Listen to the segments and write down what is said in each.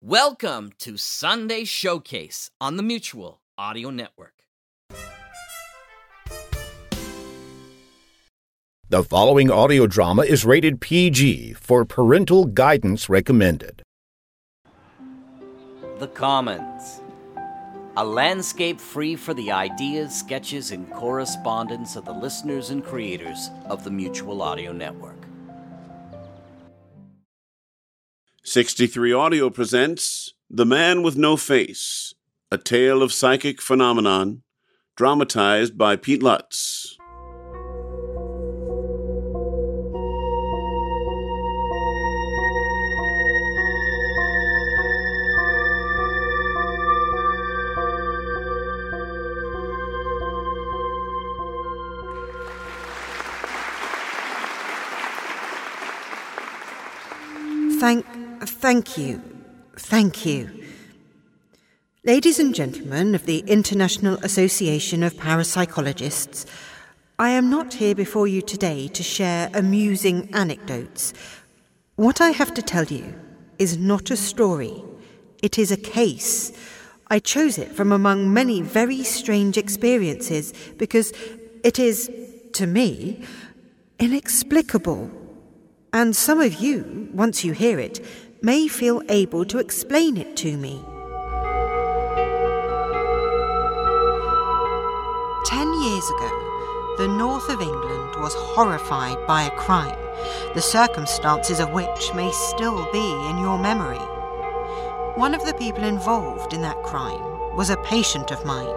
Welcome to Sunday Showcase on the Mutual Audio Network. The following audio drama is rated PG for parental guidance recommended. The Commons. A landscape free for the ideas, sketches, and correspondence of the listeners and creators of the Mutual Audio Network. 63 Audio presents The Man with No Face, a tale of psychic phenomenon, dramatized by Pete Lutz. Thank you. Ladies and gentlemen of the International Association of Parapsychologists, I am not here before you today to share amusing anecdotes. What I have to tell you is not a story. It is a case. I chose it from among many very strange experiences because it is, to me, inexplicable. And some of you, once you hear it, may feel able to explain it to me. 10 years ago, the north of England was horrified by a crime, the circumstances of which may still be in your memory. One of the people involved in that crime was a patient of mine,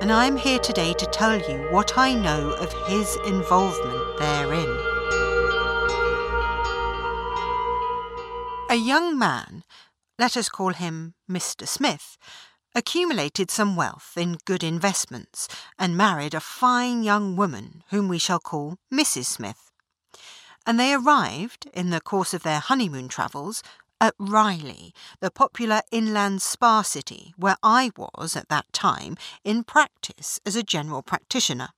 and I'm here today to tell you what I know of his involvement therein. A young man, let us call him Mr. Smith, accumulated some wealth in good investments and married a fine young woman whom we shall call Mrs. Smith. And they arrived, in the course of their honeymoon travels, at Raleigh, the popular inland spa city where I was, at that time, in practice as a general practitioner.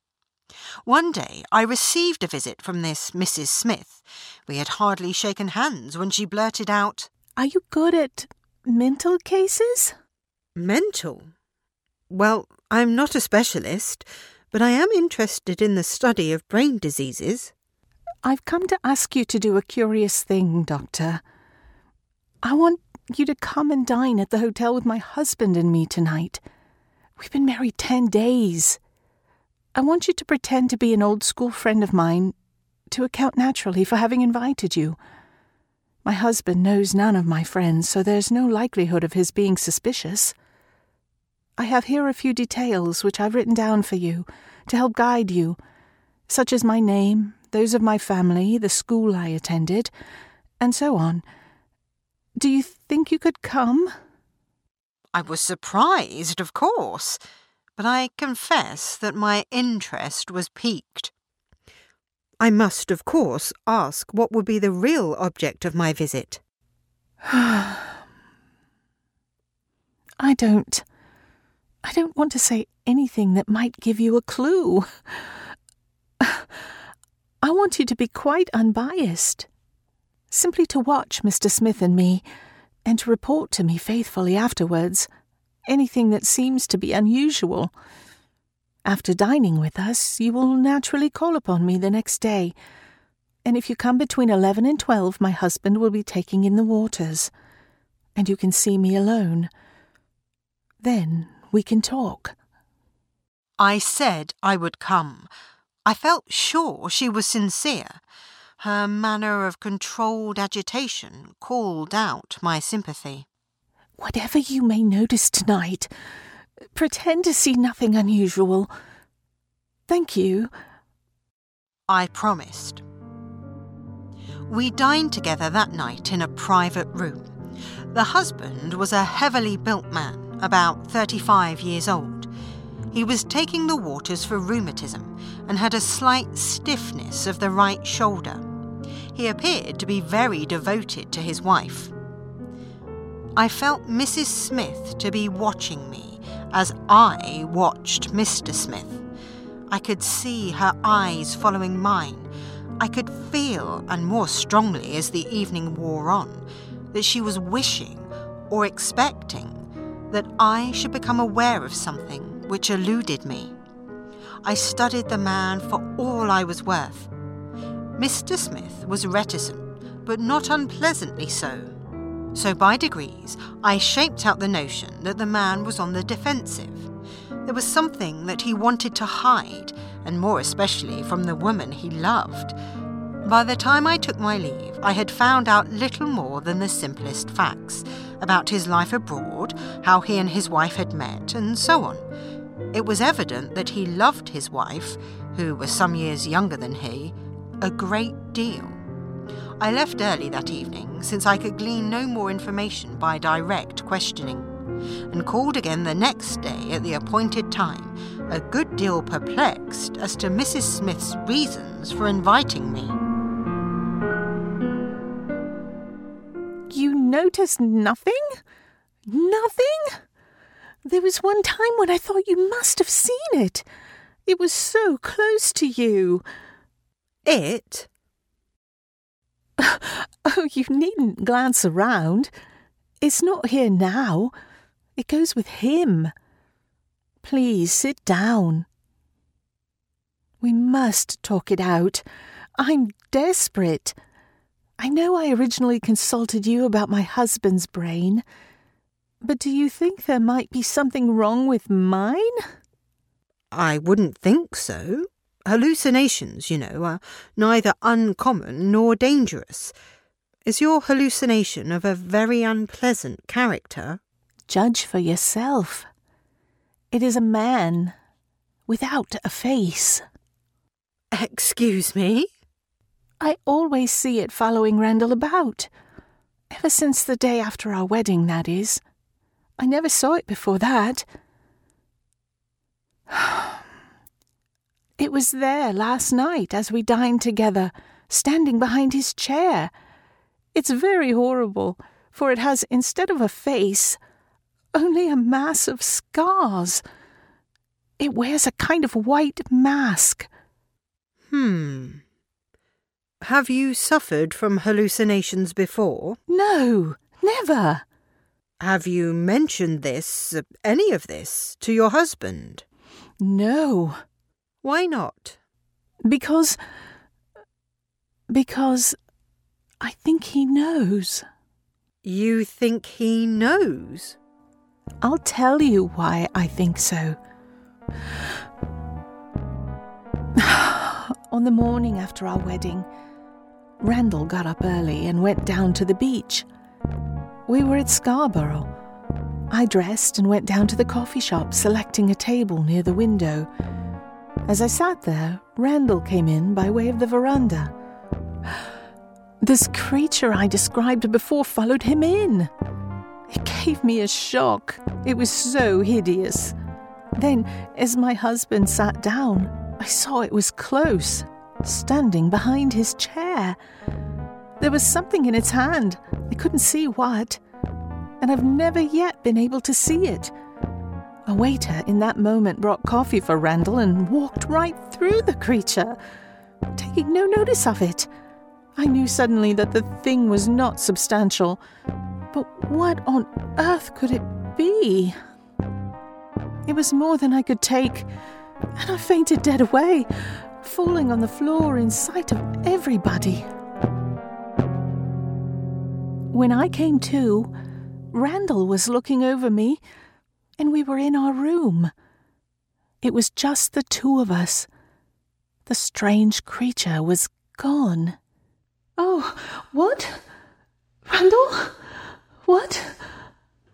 One day I received a visit from this Mrs. Smith. We had hardly shaken hands when she blurted out, "Are you good at mental cases?" Mental? Well, I'm not a specialist, but I am interested in the study of brain diseases. I've come to ask you to do a curious thing, Doctor. I want you to come and dine at the hotel with my husband and me tonight. We've been married 10 days. I want you to pretend to be an old school friend of mine, to account naturally for having invited you. My husband knows none of my friends, so there's no likelihood of his being suspicious. I have here a few details which I've written down for you, to help guide you, such as my name, those of my family, the school I attended, and so on. Do you think you could come? I was surprised, of course, but I confess that my interest was piqued. I must, of course, ask what would be the real object of my visit. I don't want to say anything that might give you a clue. I want you to be quite unbiased, simply to watch Mr. Smith and me, and to report to me faithfully afterwards anything that seems to be unusual. After dining with us, you will naturally call upon me the next day, and if you come between 11 and 12, my husband will be taking in the waters, and you can see me alone. Then we can talk. I said I would come. I felt sure she was sincere. Her manner of controlled agitation called out my sympathy. Whatever you may notice tonight, pretend to see nothing unusual. Thank you. I promised. We dined together that night in a private room. The husband was a heavily built man, about 35 years old. He was taking the waters for rheumatism and had a slight stiffness of the right shoulder. He appeared to be very devoted to his wife. I felt Mrs. Smith to be watching me as I watched Mr. Smith. I could see her eyes following mine. I could feel, and more strongly as the evening wore on, that she was wishing or expecting that I should become aware of something which eluded me. I studied the man for all I was worth. Mr. Smith was reticent, but not unpleasantly so. So by degrees, I shaped out the notion that the man was on the defensive. There was something that he wanted to hide, and more especially from the woman he loved. By the time I took my leave, I had found out little more than the simplest facts about his life abroad, how he and his wife had met, and so on. It was evident that he loved his wife, who was some years younger than he, a great deal. I left early that evening, since I could glean no more information by direct questioning, and called again the next day at the appointed time, a good deal perplexed as to Mrs. Smith's reasons for inviting me. You noticed nothing? Nothing? There was one time when I thought you must have seen it. It was so close to you. It? Oh, you needn't glance around. It's not here now. It goes with him. Please sit down. We must talk it out. I'm desperate. I know I originally consulted you about my husband's brain, but do you think there might be something wrong with mine? I wouldn't think so. Hallucinations, you know, are neither uncommon nor dangerous. Is your hallucination of a very unpleasant character? Judge for yourself. It is a man without a face. Excuse me? I always see it following Randall about. Ever since the day after our wedding, that is. I never saw it before that. It was there last night as we dined together, standing behind his chair. It's very horrible, for it has, instead of a face, only a mass of scars. It wears a kind of white mask. Have you suffered from hallucinations before? No, never. Have you mentioned this, any of this, to your husband? No. Why not? Because I think he knows. You think he knows? I'll tell you why I think so. On the morning after our wedding, Randall got up early and went down to the beach. We were at Scarborough. I dressed and went down to the coffee shop, selecting a table near the window. As I sat there, Randall came in by way of the veranda. This creature I described before followed him in. It gave me a shock. It was so hideous. Then, as my husband sat down, I saw it was close, standing behind his chair. There was something in its hand. I couldn't see what, and I've never yet been able to see it. A waiter in that moment brought coffee for Randall and walked right through the creature, taking no notice of it. I knew suddenly that the thing was not substantial. But what on earth could it be? It was more than I could take, and I fainted dead away, falling on the floor in sight of everybody. When I came to, Randall was looking over me, and we were in our room. It was just the two of us. The strange creature was gone. Oh, what? Randall? What?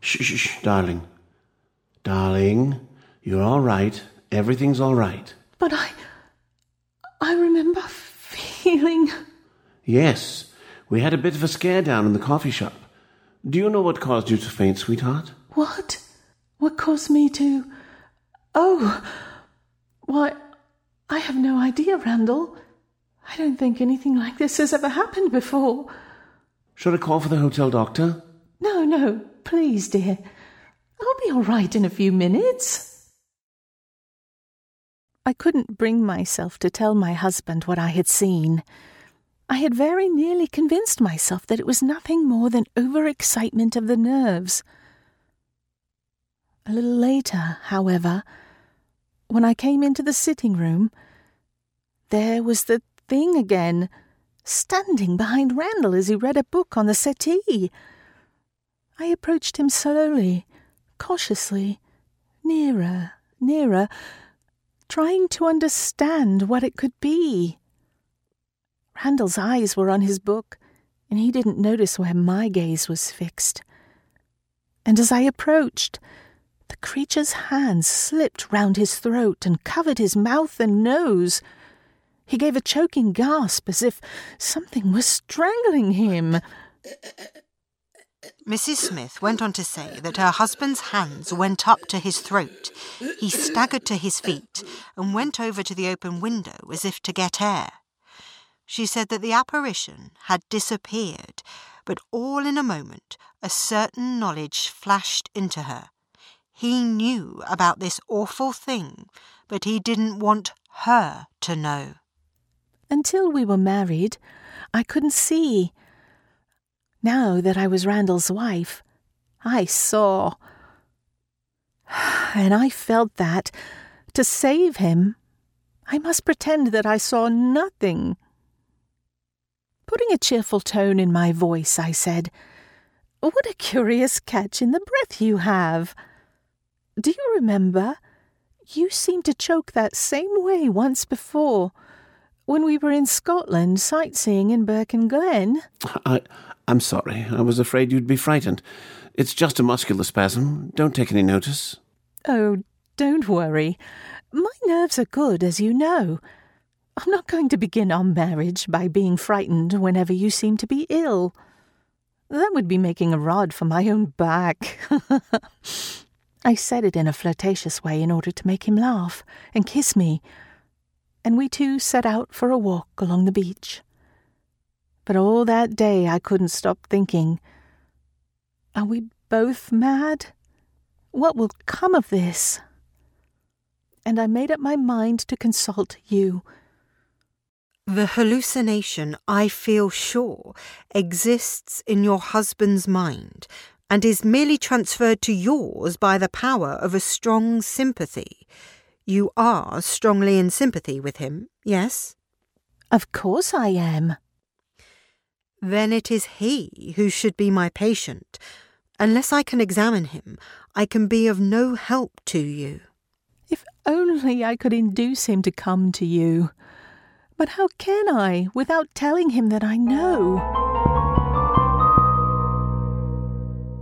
Shh, shh, shh, darling. Darling, you're all right. Everything's all right. But I remember feeling... Yes, we had a bit of a scare down in the coffee shop. Do you know what caused you to faint, sweetheart? What? What caused me to... Oh, why, I have no idea, Randall. I don't think anything like this has ever happened before. Should I call for the hotel doctor? No, no, please, dear. I'll be all right in a few minutes. I couldn't bring myself to tell my husband what I had seen. I had very nearly convinced myself that it was nothing more than overexcitement of the nerves. A little later, however, when I came into the sitting room, there was the thing again, standing behind Randall as he read a book on the settee. I approached him slowly, cautiously, nearer, nearer, trying to understand what it could be. Randall's eyes were on his book, and he didn't notice where my gaze was fixed. And as I approached, the creature's hands slipped round his throat and covered his mouth and nose. He gave a choking gasp as if something was strangling him. Mrs. Smith went on to say that her husband's hands went up to his throat. He staggered to his feet and went over to the open window as if to get air. She said that the apparition had disappeared, but all in a moment a certain knowledge flashed into her. He knew about this awful thing, but he didn't want her to know. Until we were married, I couldn't see. Now that I was Randall's wife, I saw. And I felt that, to save him, I must pretend that I saw nothing. Putting a cheerful tone in my voice, I said, "What a curious catch in the breath you have. Do you remember? You seemed to choke that same way once before, when we were in Scotland sightseeing in Birken Glen." I'm sorry. I was afraid you'd be frightened. It's just a muscular spasm. Don't take any notice." "Oh, don't worry. My nerves are good, as you know. I'm not going to begin our marriage by being frightened whenever you seem to be ill. That would be making a rod for my own back." I said it in a flirtatious way in order to make him laugh and kiss me, and we two set out for a walk along the beach. But all that day I couldn't stop thinking, are we both mad? What will come of this? And I made up my mind to consult you. The hallucination, I feel sure, exists in your husband's mind, and is merely transferred to yours by the power of a strong sympathy. You are strongly in sympathy with him, yes?" "Of course I am." "Then it is he who should be my patient. Unless I can examine him, I can be of no help to you." "If only I could induce him to come to you. But how can I, without telling him that I know?"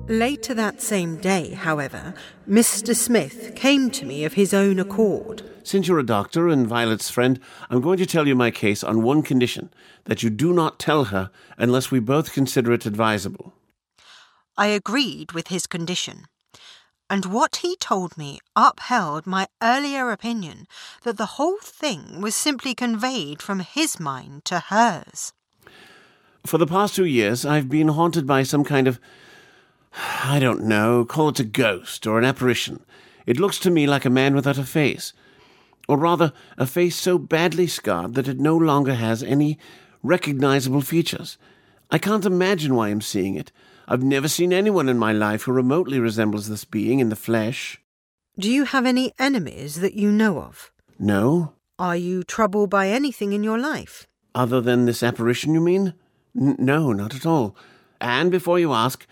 Later that same day, however, Mr. Smith came to me of his own accord. "Since you're a doctor and Violet's friend, I'm going to tell you my case on one condition, that you do not tell her unless we both consider it advisable." I agreed with his condition, and what he told me upheld my earlier opinion that the whole thing was simply conveyed from his mind to hers. "For the past 2 years, I've been haunted by some kind of, I don't know, call it a ghost or an apparition. It looks to me like a man without a face, or rather a face so badly scarred that it no longer has any recognizable features. I can't imagine why I'm seeing it. I've never seen anyone in my life who remotely resembles this being in the flesh." "Do you have any enemies that you know of?" "No." "Are you troubled by anything in your life?" "Other than this apparition, you mean? No, not at all. And before you ask,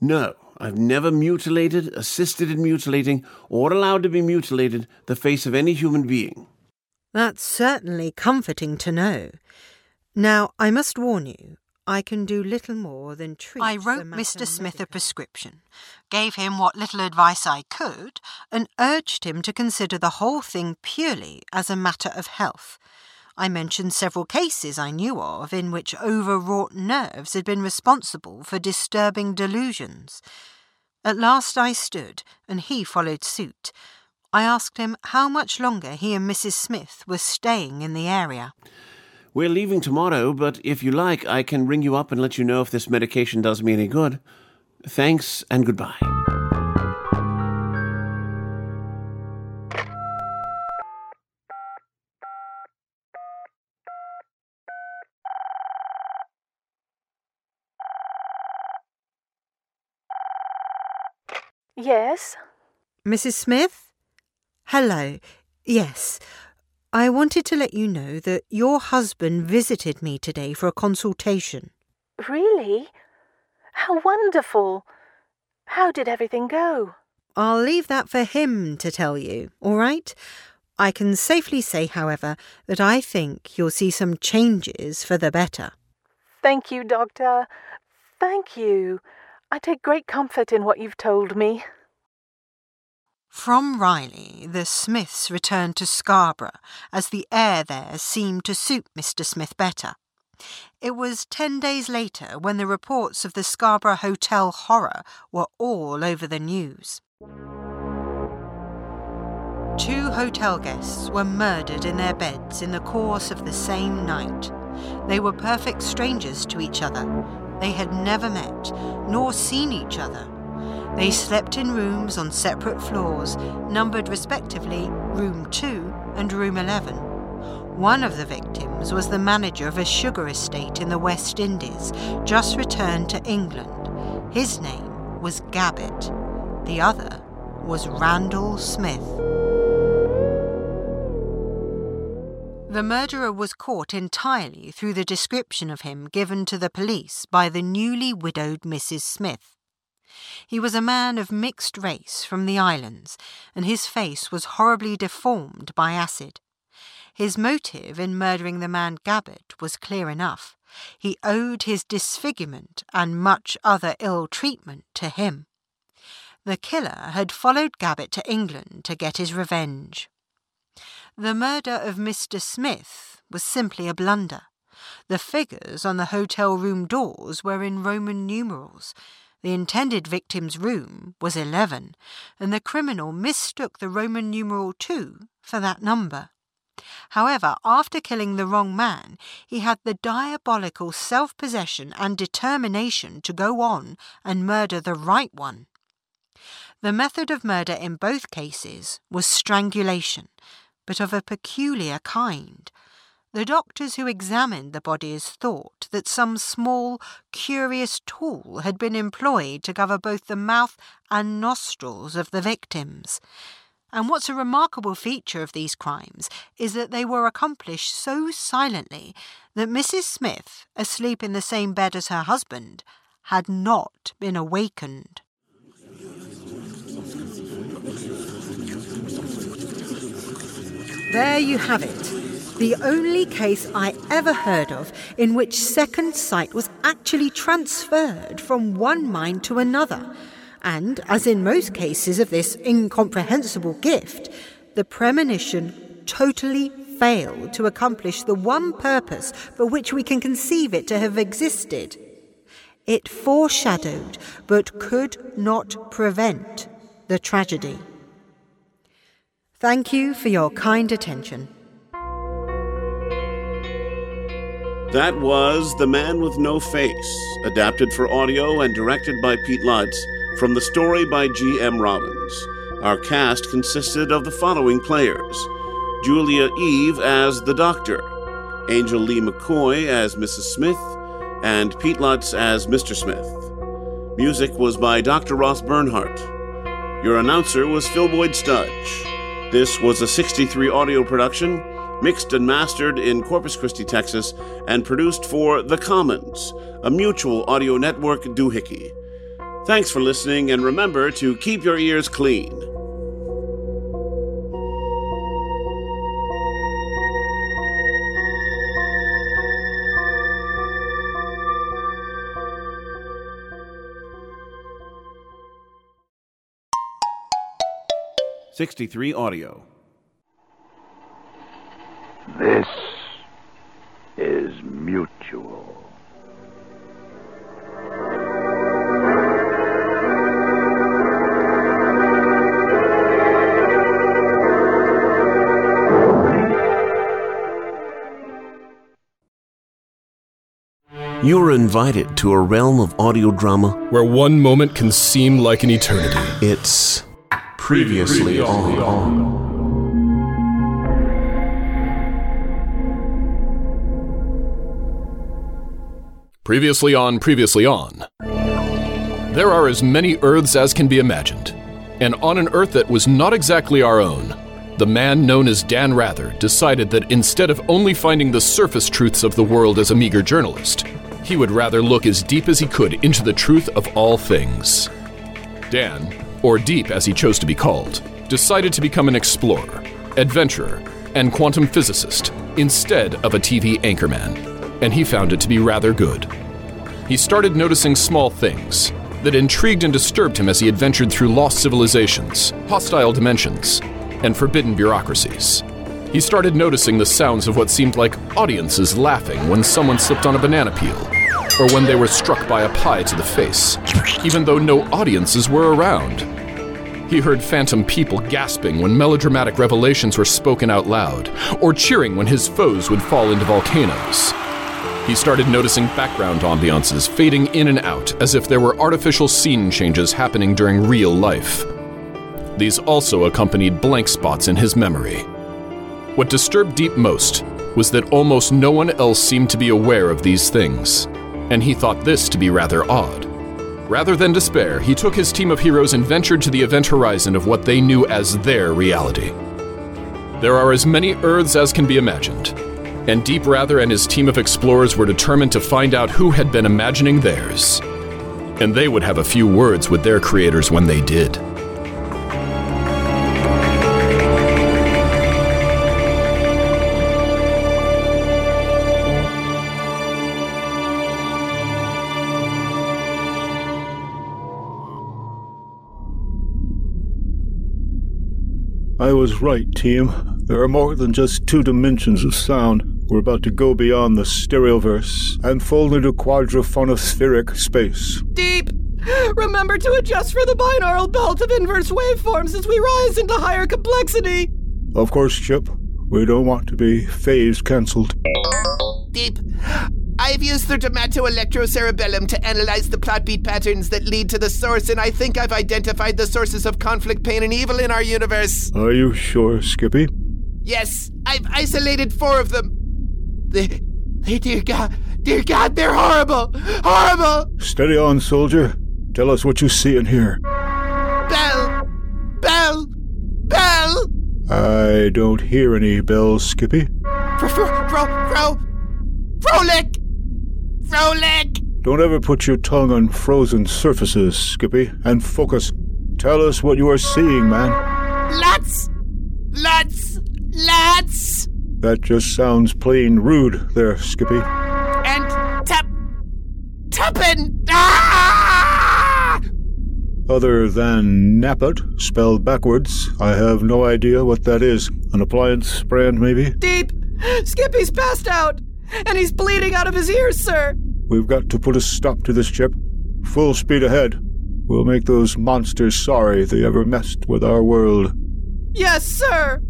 no, I've never mutilated, assisted in mutilating, or allowed to be mutilated the face of any human being." "That's certainly comforting to know. Now, I must warn you, I can do little more than treat." I wrote Mr. Smith a prescription, gave him what little advice I could, and urged him to consider the whole thing purely as a matter of health. I mentioned several cases I knew of in which overwrought nerves had been responsible for disturbing delusions. At last I stood, and he followed suit. I asked him how much longer he and Mrs. Smith were staying in the area. "We're leaving tomorrow, but if you like, I can ring you up and let you know if this medication does me any good. Thanks, and goodbye." Yes? Mrs. Smith? Hello. Yes. I wanted to let you know that your husband visited me today for a consultation. Really? How wonderful. How did everything go? I'll leave that for him to tell you, all right? I can safely say, however, that I think you'll see some changes for the better. Thank you, Doctor. Thank you. I take great comfort in what you've told me. From Riley, the Smiths returned to Scarborough, as the air there seemed to suit Mr. Smith better. It was 10 days later when the reports of the Scarborough Hotel horror were all over the news. 2 hotel guests were murdered in their beds in the course of the same night. They were perfect strangers to each other. They had never met, nor seen each other. They slept in rooms on separate floors, numbered respectively Room 2 and Room 11. One of the victims was the manager of a sugar estate in the West Indies, just returned to England. His name was Gabbett. The other was Randall Smith. The murderer was caught entirely through the description of him given to the police by the newly widowed Mrs. Smith. He was a man of mixed race from the islands, and his face was horribly deformed by acid. His motive in murdering the man Gabbett was clear enough. He owed his disfigurement and much other ill treatment to him. The killer had followed Gabbett to England to get his revenge. The murder of Mr. Smith was simply a blunder. The figures on the hotel room doors were in Roman numerals. The intended victim's room was 11, and the criminal mistook the Roman numeral 2 for that number. However, after killing the wrong man, he had the diabolical self-possession and determination to go on and murder the right one. The method of murder in both cases was strangulation, but of a peculiar kind. The doctors who examined the bodies thought that some small, curious tool had been employed to cover both the mouth and nostrils of the victims. And what's a remarkable feature of these crimes is that they were accomplished so silently that Mrs. Smith, asleep in the same bed as her husband, had not been awakened. There you have it, the only case I ever heard of in which second sight was actually transferred from one mind to another, and, as in most cases of this incomprehensible gift, the premonition totally failed to accomplish the one purpose for which we can conceive it to have existed. It foreshadowed, but could not prevent, the tragedy. Thank you for your kind attention. That was The Man with No Face, adapted for audio and directed by Pete Lutz, from the story by G.M. Robbins. Our cast consisted of the following players: Julia Eve as the Doctor, Angel Lee McCoy as Mrs. Smith, and Pete Lutz as Mr. Smith. Music was by Dr. Ross Bernhardt. Your announcer was Phil Boyd Studge. This was a 63 Audio production, mixed and mastered in Corpus Christi, Texas, and produced for The Commons, a Mutual Audio Network doohickey. Thanks for listening, and remember to keep your ears clean. This is Mutual. You're invited to a realm of audio drama where one moment can seem like an eternity. It's Previously on. There are as many Earths as can be imagined. and on an Earth that was not exactly our own, the man known as Dan Rather decided that instead of only finding the surface truths of the world as a meager journalist, he would rather look as deep as he could into the truth of all things. Dan, or Deep as he chose to be called, decided to become an explorer, adventurer, and quantum physicist instead of a TV anchorman, and he found it to be rather good. He started noticing small things that intrigued and disturbed him as he adventured through lost civilizations, hostile dimensions, and forbidden bureaucracies. He started noticing the sounds of what seemed like audiences laughing when someone slipped on a banana peel, or when they were struck by a pie to the face, even though no audiences were around. He heard phantom people gasping when melodramatic revelations were spoken out loud, or cheering when his foes would fall into volcanoes. He started noticing background ambiances fading in and out as if there were artificial scene changes happening during real life. These also accompanied blank spots in his memory. What disturbed Deep most was that almost no one else seemed to be aware of these things, and he thought this to be rather odd. Rather than despair, he took his team of heroes and ventured to the event horizon of what they knew as their reality. There are as many Earths as can be imagined, and Deep Rather and his team of explorers were determined to find out who had been imagining theirs, and they would have a few words with their creators when they did. I was right, team. There are more than just two dimensions of sound. We're about to go beyond the stereoverse and fall into quadraphaunospheric space. Deep! Remember to adjust for the binaural belt of inverse waveforms as we rise into higher complexity. Of course, Chip. We don't want to be phase-cancelled. Deep, I've used the Electrocerebellum to analyze the plot beat patterns that lead to the source, and I think I've identified the sources of conflict, pain, and evil in our universe. Are you sure, Skippy? Yes, I've isolated four of them. Dear God, they're horrible! Horrible! Steady on, soldier. Tell us what you see and hear. Bell! I don't hear any bells, Skippy. Frolic! Don't ever put your tongue on frozen surfaces, Skippy, and focus. Tell us what you are seeing, man. Lots! That just sounds plain rude there, Skippy. And Tupen! Ah! Other than nappet, spelled backwards, I have no idea what that is. An appliance brand, maybe? Deep! Skippy's passed out! And he's bleeding out of his ears, sir! We've got to put a stop to this, Chip. Full speed ahead. We'll make those monsters sorry they ever messed with our world. Yes, sir!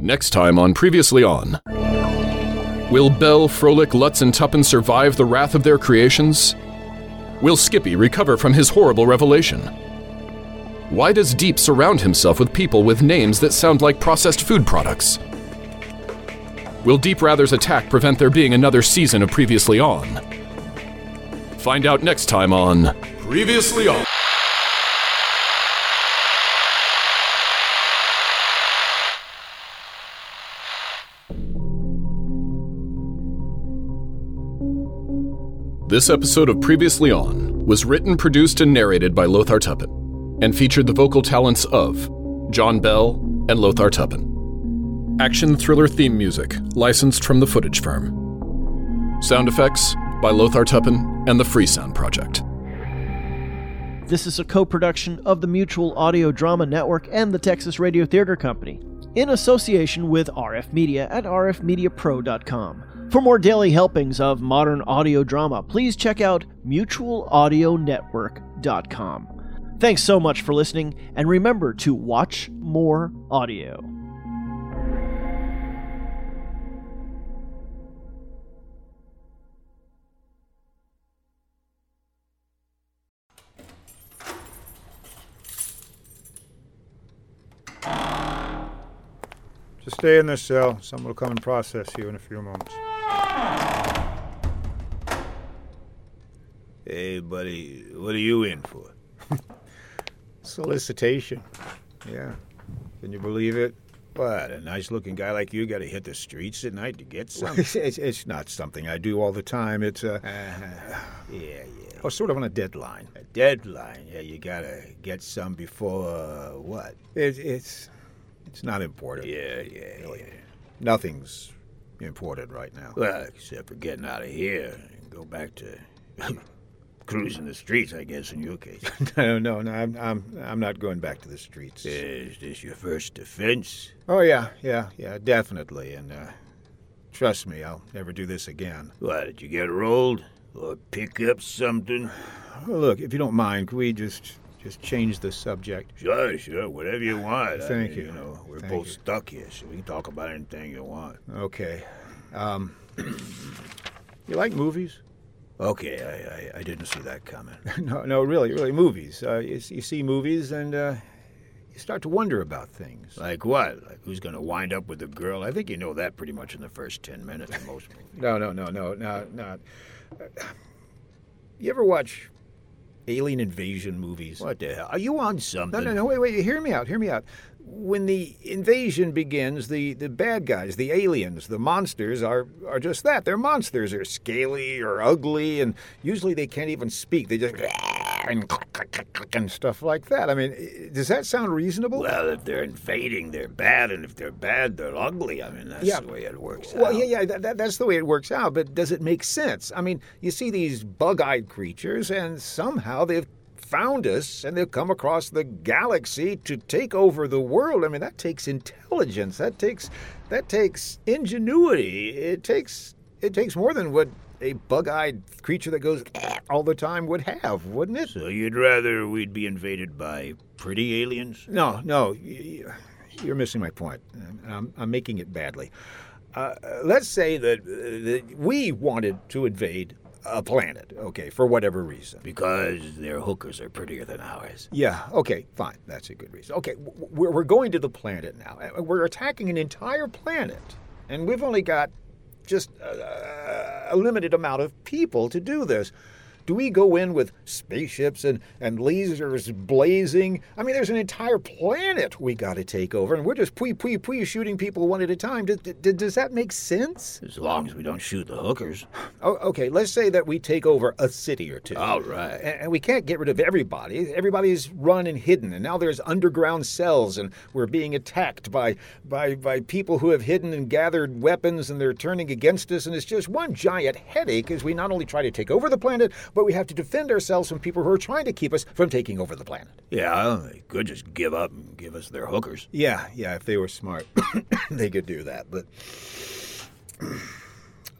Next time on Previously On. Will Bell, Frolic, Lutz, and Tuppen survive the wrath of their creations? Will Skippy recover from his horrible revelation? Why does Deep surround himself with people with names that sound like processed food products? Will Deep Rather's attack prevent there being another season of Previously On? Find out next time on Previously On. This episode of Previously On was written, produced, and narrated by Lothar Tupen, and featured the vocal talents of John Bell and Lothar Tupen. Action thriller theme music, licensed from the Footage Firm. Sound effects by Lothar Tupen and the Free Sound Project. This is a co-production of the Mutual Audio Drama Network and the Texas Radio Theater Company, in association with RF Media at rfmediapro.com. For more daily helpings of modern audio drama, please check out mutualaudionetwork.com. Thanks so much for listening, and remember to watch more audio. Just stay in this cell. Someone will come and process you in a few moments. Hey, buddy, what are you in for? Solicitation. Yeah. Can you believe it? But a nice-looking guy like you got to hit the streets at night to get something. It's not something I do all the time. It's Yeah. Or sort of on a deadline. A deadline? Yeah, you got to get some before what? It's not important. Yeah. Nothing's important right now. Well, except for getting out of here and go back to cruising the streets, I guess, in your case. No, I'm not going back to the streets. Is this your first offense? Oh, yeah, definitely. And trust me, I'll never do this again. Why, did you get rolled or pick up something? Well, look, if you don't mind, can we just change the subject? Sure, whatever you want. Thank you. You know, we're both stuck here, so we can talk about anything you want. Okay. You like movies? Okay, I didn't see that coming. No, really, movies. You see movies and you start to wonder about things. Like what? Like who's going to wind up with the girl? I think you know that pretty much in the first 10 minutes of most movies. No, not. You ever watch alien invasion movies? What the hell? Are you on something? No, wait, hear me out. When the invasion begins, the bad guys, the aliens, the monsters are just that. They're monsters. They're scaly or ugly, and usually they can't even speak. They just and click, click, click, click, and stuff like that. I mean, does that sound reasonable? Well, if they're invading, they're bad, and if they're bad, they're ugly. I mean, that's the way it works out. Well, that's the way it works out, but does it make sense? I mean, you see these bug-eyed creatures, and somehow they've found us, and they've come across the galaxy to take over the world. I mean, that takes intelligence. That takes ingenuity. It takes more than what a bug-eyed creature that goes all the time would have, wouldn't it? So you'd rather we'd be invaded by pretty aliens? No. You're missing my point. I'm making it badly. Let's say that we wanted to invade a planet, okay, for whatever reason. Because their hookers are prettier than ours. Yeah, okay, fine. That's a good reason. Okay, we're going to the planet now. We're attacking an entire planet, and we've only got just a limited amount of people to do this. Do we go in with spaceships and lasers blazing? I mean, there's an entire planet we got to take over, and we're just shooting people one at a time. Does that make sense? As long as we don't shoot the hookers. Oh, okay, let's say that we take over a city or two. All right. And we can't get rid of everybody. Everybody's run and hidden, and now there's underground cells, and we're being attacked by people who have hidden and gathered weapons, and they're turning against us, and it's just one giant headache as we not only try to take over the planet, but we have to defend ourselves from people who are trying to keep us from taking over the planet. Yeah, they could just give up and give us their hookers. Yeah, if they were smart, they could do that. But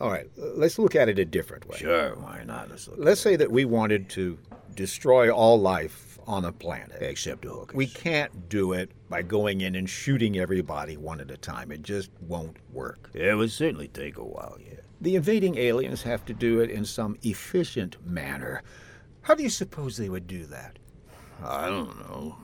all right, let's look at it a different way. Sure, why not? Let's say that we wanted to destroy all life on a planet. Except the hookers. We can't do it by going in and shooting everybody one at a time. It just won't work. It would certainly take a while, yeah. The invading aliens have to do it in some efficient manner. How do you suppose they would do that? I don't know.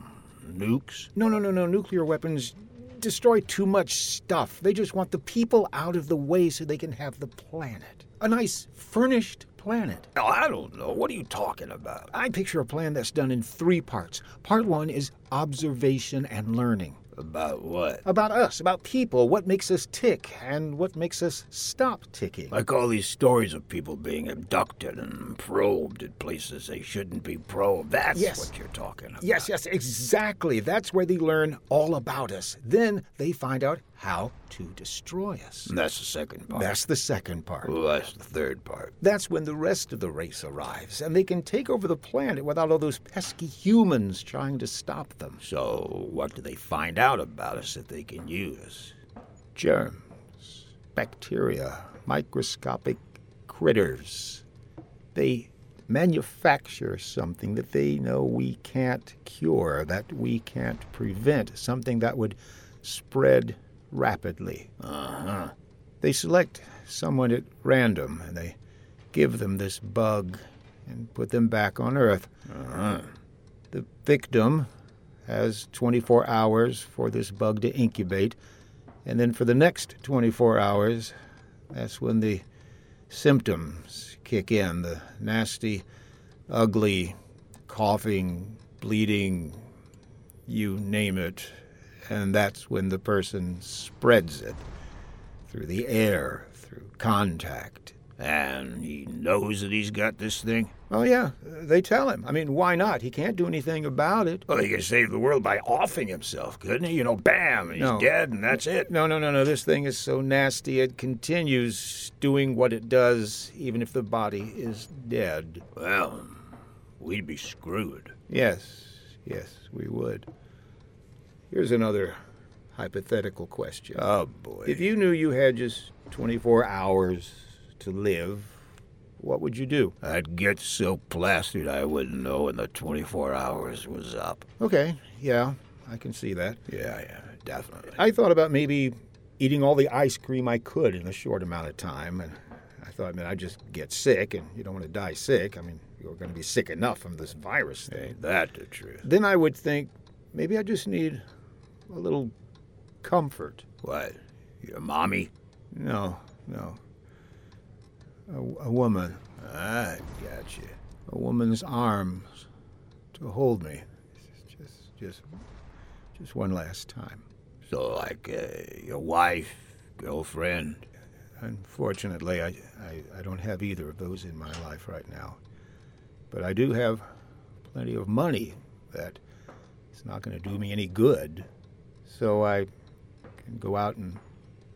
Nukes? No. Nuclear weapons destroy too much stuff. They just want the people out of the way so they can have the planet. A nice, furnished planet. Oh, I don't know. What are you talking about? I picture a plan that's done in three parts. Part one is observation and learning. About what? About us, about people, what makes us tick, and what makes us stop ticking. Like all these stories of people being abducted and probed at places they shouldn't be probed. That's what you're talking about. Yes, exactly. That's where they learn all about us. Then they find out how to destroy us. And that's the second part. Well, that's the third part. That's when the rest of the race arrives, and they can take over the planet without all those pesky humans trying to stop them. So what do they find out about us that they can use? Germs, bacteria, microscopic critters. They manufacture something that they know we can't cure, that we can't prevent, something that would spread rapidly. Uh-huh. They select someone at random, and they give them this bug and put them back on Earth. Uh-huh. The victim has 24 hours for this bug to incubate, And then for the next 24 hours, that's when the symptoms kick in, the nasty, ugly, coughing, bleeding, you name it. And that's when the person spreads it through the air, through contact. And he knows that he's got this thing? Oh, yeah. They tell him. I mean, why not? He can't do anything about it. Well, he could save the world by offing himself, couldn't he? You know, bam, he's dead, and that's it. No. This thing is so nasty, it continues doing what it does, even if the body is dead. Well, we'd be screwed. Yes, we would. Here's another hypothetical question. Oh, boy. If you knew you had just 24 hours to live, what would you do? I'd get so plastered I wouldn't know when the 24 hours was up. Okay, yeah, I can see that. Yeah, definitely. I thought about maybe eating all the ice cream I could in a short amount of time, and I thought, I'd just get sick, and you don't want to die sick. You're going to be sick enough from this virus thing. Ain't that the truth? Then I would think, maybe I just need a little comfort. What, your mommy? No. A woman. I gotcha. A woman's arms to hold me. Just one last time. So like your wife, girlfriend? Unfortunately, I don't have either of those in my life right now. But I do have plenty of money that it's not going to do me any good. So I can go out and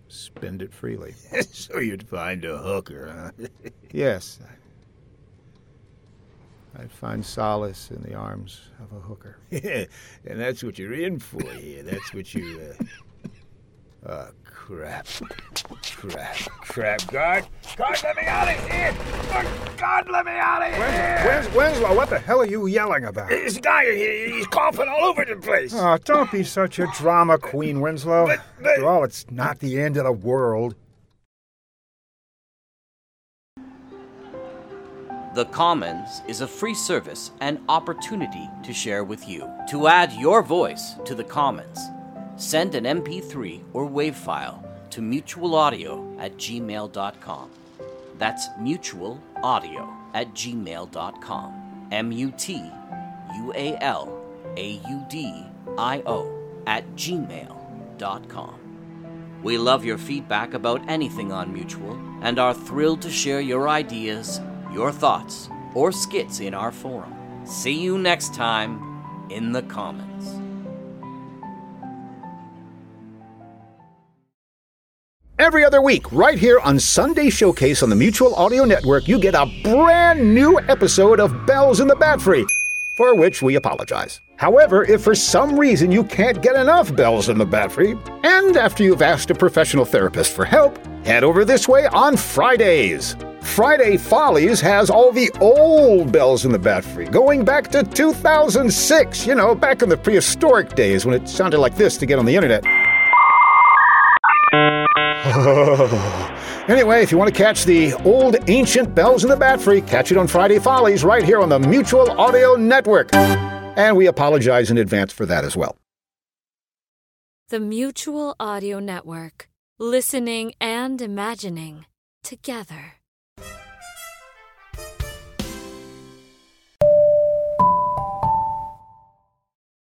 spend it freely. So you'd find a hooker, huh? Yes. I'd find solace in the arms of a hooker. Yeah, and that's what you're in for here. That's what you... Oh, crap. Crap. God, let me out of here! God, let me out of here! Winslow, what the hell are you yelling about? This guy, he's coughing all over the place. Oh, don't be such a drama queen, Winslow. But, after all, it's not the end of the world. The Commons is a free service and opportunity to share with you. To add your voice to the Commons, send an MP3 or WAV file to mutualaudio@gmail.com. That's mutualaudio@gmail.com. mutualaudio@gmail.com. We love your feedback about anything on Mutual and are thrilled to share your ideas, your thoughts, or skits in our forum. See you next time in the Commons. Every other week, right here on Sunday Showcase on the Mutual Audio Network, you get a brand new episode of Bells in the Battery, for which we apologize. However, if for some reason you can't get enough Bells in the Battery, and after you've asked a professional therapist for help, head over this way on Fridays. Friday Follies has all the old Bells in the Battery, going back to 2006, back in the prehistoric days when it sounded like this to get on the internet. Anyway, if you want to catch the old ancient Bells in the Battery, catch it on Friday Follies right here on the Mutual Audio Network. And we apologize in advance for that as well. The Mutual Audio Network. Listening and imagining together.